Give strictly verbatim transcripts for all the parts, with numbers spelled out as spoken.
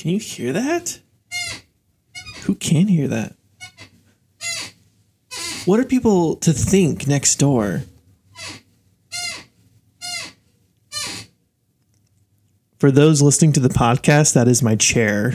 Can you hear that? Who can hear that? What are people to think next door? For those listening to the podcast, that is my chair.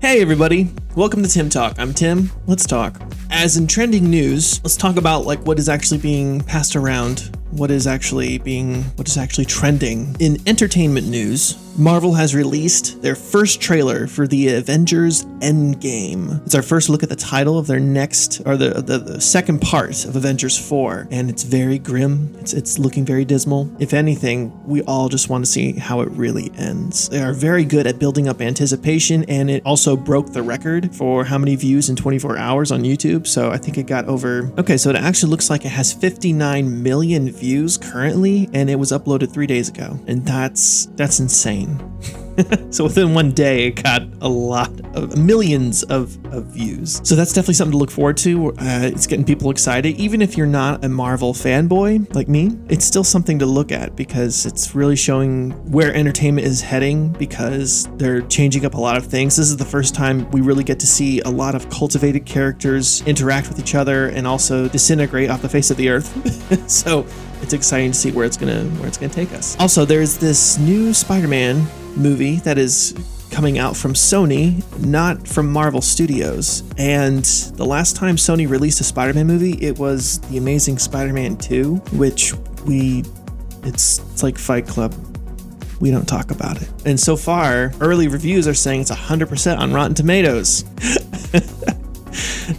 Hey everybody, welcome to Tim Talk. I'm Tim. Let's talk. As in trending news, let's talk about like what is actually being passed around, what is actually being, what is actually trending. In entertainment news, Marvel has released their first trailer for the Avengers Endgame. It's our first look at the title of their next, or the, the, the second part of Avengers four, and it's very grim. It's it's looking very dismal. If anything, we all just want to see how it really ends. They are very good at building up anticipation, and it also broke the record for how many views in twenty-four hours on YouTube, so I think it got over... Okay, so it actually looks like it has fifty-nine million views currently, and it was uploaded three days ago, and that's that's insane. So within one day, it got a lot of millions of, of views. So that's definitely something to look forward to. Uh, it's getting people excited. Even if you're not a Marvel fanboy like me, it's still something to look at because it's really showing where entertainment is heading because they're changing up a lot of things. This is the first time we really get to see a lot of cultivated characters interact with each other and also disintegrate off the face of the earth. So... it's exciting to see where it's gonna where it's gonna take us. Also, there's this new Spider-Man movie that is coming out from Sony, not from Marvel Studios. And the last time Sony released a Spider-Man movie, it was The Amazing Spider-Man two, which we it's it's like Fight Club. We don't talk about it. And so far, early reviews are saying it's one hundred percent on Rotten Tomatoes.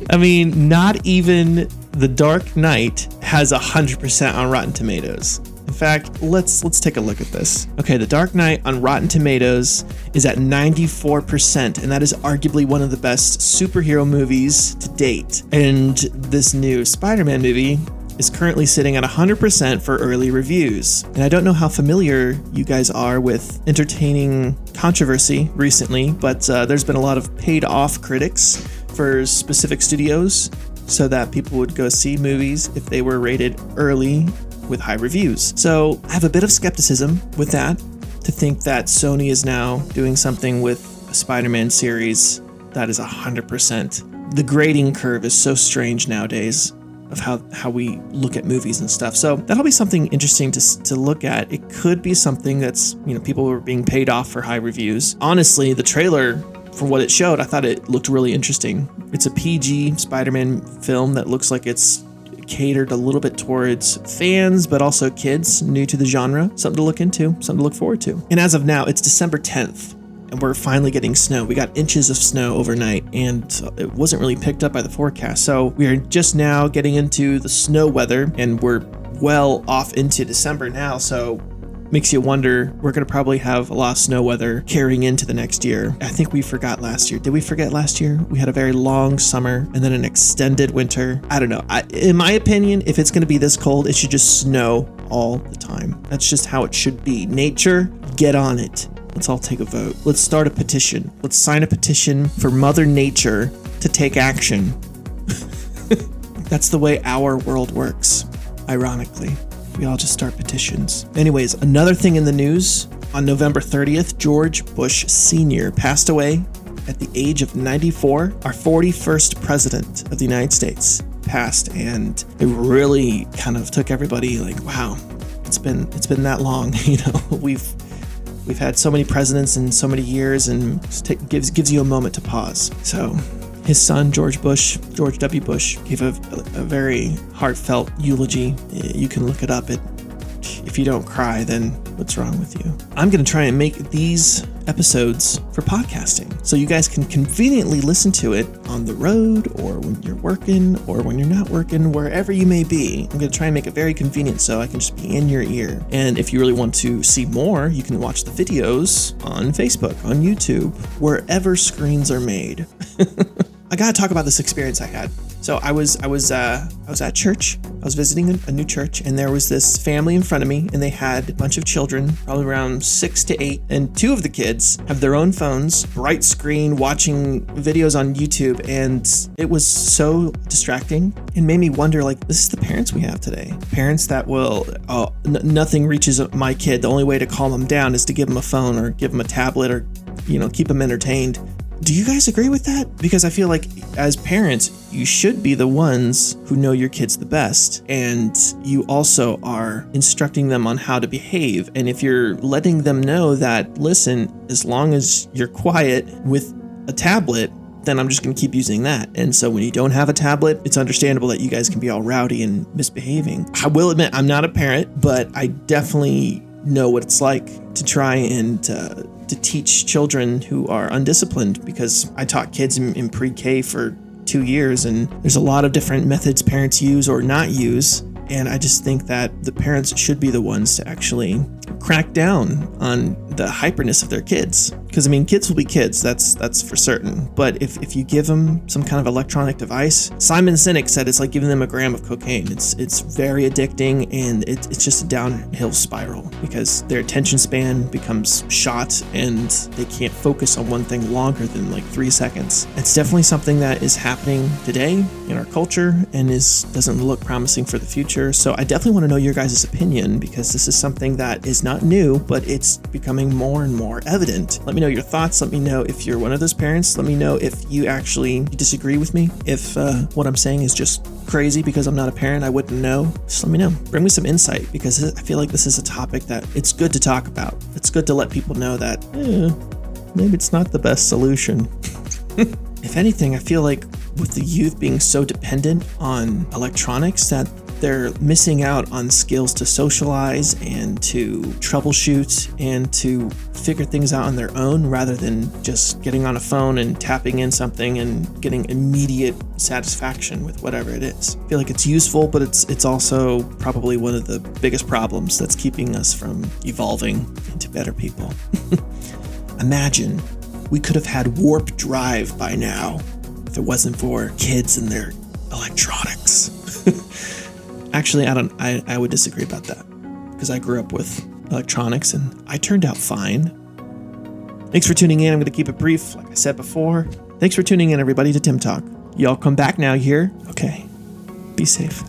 I mean, not even The Dark Knight has one hundred percent on Rotten Tomatoes. In fact, let's let's take a look at this. Okay, The Dark Knight on Rotten Tomatoes is at ninety-four percent, and that is arguably one of the best superhero movies to date. And this new Spider-Man movie is currently sitting at one hundred percent for early reviews. And I don't know how familiar you guys are with entertaining controversy recently, but uh, there's been a lot of paid-off critics for specific studios, so that people would go see movies if they were rated early with high reviews. So I have a bit of skepticism with that, to think that Sony is now doing something with a Spider-Man series that is one hundred percent. The grading curve is so strange nowadays of how, how we look at movies and stuff. So that'll be something interesting to, to look at. It could be something that's, you know, people were being paid off for high reviews. Honestly, the trailer... for what it showed, I thought it looked really interesting. It's a P G Spider-Man film that looks like it's catered a little bit towards fans, but also kids new to the genre. Something to look into, something to look forward to. And as of now, it's December tenth, and we're finally getting snow. We got inches of snow overnight, and it wasn't really picked up by the forecast. So we are just now getting into the snow weather, and we're well off into December now, so... makes you wonder, we're going to probably have a lot of snow weather carrying into the next year. I think we forgot last year. Did we forget last year? We had a very long summer and then an extended winter. I don't know. I, in my opinion, if it's going to be this cold, it should just snow all the time. That's just how it should be. Nature, get on it. Let's all take a vote. Let's start a petition. Let's sign a petition for Mother Nature to take action. That's the way our world works, ironically. We all just start petitions. Anyways, another thing in the news, on November thirtieth, George Bush Senior passed away at the age of ninety-four. Our forty-first president of the United States passed, and it really kind of took everybody like, wow, it's been it's been that long. You know, we've we've had so many presidents in so many years, and it gives gives you a moment to pause. So. His son, George Bush, George W. Bush, gave a, a very heartfelt eulogy. You can look it up. It, if you don't cry, then what's wrong with you? I'm going to try and make these episodes for podcasting so you guys can conveniently listen to it on the road or when you're working or when you're not working, wherever you may be. I'm going to try and make it very convenient so I can just be in your ear. And if you really want to see more, you can watch the videos on Facebook, on YouTube, wherever screens are made. I gotta talk about this experience I had. So I was I was uh, I was at church. I was visiting a, a new church, and there was this family in front of me, and they had a bunch of children, probably around six to eight, and two of the kids have their own phones, bright screen, watching videos on YouTube, and it was so distracting and made me wonder, like, this is the parents we have today. Parents that will, oh, n- nothing reaches my kid. The only way to calm them down is to give them a phone or give them a tablet or, you know, keep them entertained. Do you guys agree with that? Because I feel like as parents, you should be the ones who know your kids the best. And you also are instructing them on how to behave. And if you're letting them know that, listen, as long as you're quiet with a tablet, then I'm just going to keep using that. And so when you don't have a tablet, it's understandable that you guys can be all rowdy and misbehaving. I will admit I'm not a parent, but I definitely know what it's like to try and uh, to teach children who are undisciplined, because I taught kids in, in pre-K for two years and there's a lot of different methods parents use or not use. And I just think that the parents should be the ones to actually crack down on the hyperness of their kids. Because, I mean, kids will be kids. That's that's for certain. But if, if you give them some kind of electronic device, Simon Sinek said it's like giving them a gram of cocaine. It's it's very addicting, and it, it's just a downhill spiral because their attention span becomes shot and they can't focus on one thing longer than like three seconds. It's definitely something that is happening today in our culture and is doesn't look promising for the future. So I definitely want to know your guys' opinion, because this is something that is not new, but it's becoming more and more evident. Let me know your thoughts. Let me know if you're one of those parents. Let me know if you actually disagree with me, if uh, what I'm saying is just crazy because I'm not a parent. I wouldn't know. Just let me know. Bring me some insight, because I feel like this is a topic that it's good to talk about. It's good to let people know that eh, maybe it's not the best solution. If anything, I feel like with the youth being so dependent on electronics that they're missing out on skills to socialize and to troubleshoot and to figure things out on their own, rather than just getting on a phone and tapping in something and getting immediate satisfaction with whatever it is. I feel like it's useful, but it's it's also probably one of the biggest problems that's keeping us from evolving into better people. Imagine we could have had warp drive by now if it wasn't for kids and their electronics. Actually, I don't. I, I would disagree about that, because I grew up with electronics and I turned out fine. Thanks for tuning in. I'm going to keep it brief, like I said before. Thanks for tuning in, everybody, to Tim Talk. Y'all come back now here. Okay. Be safe.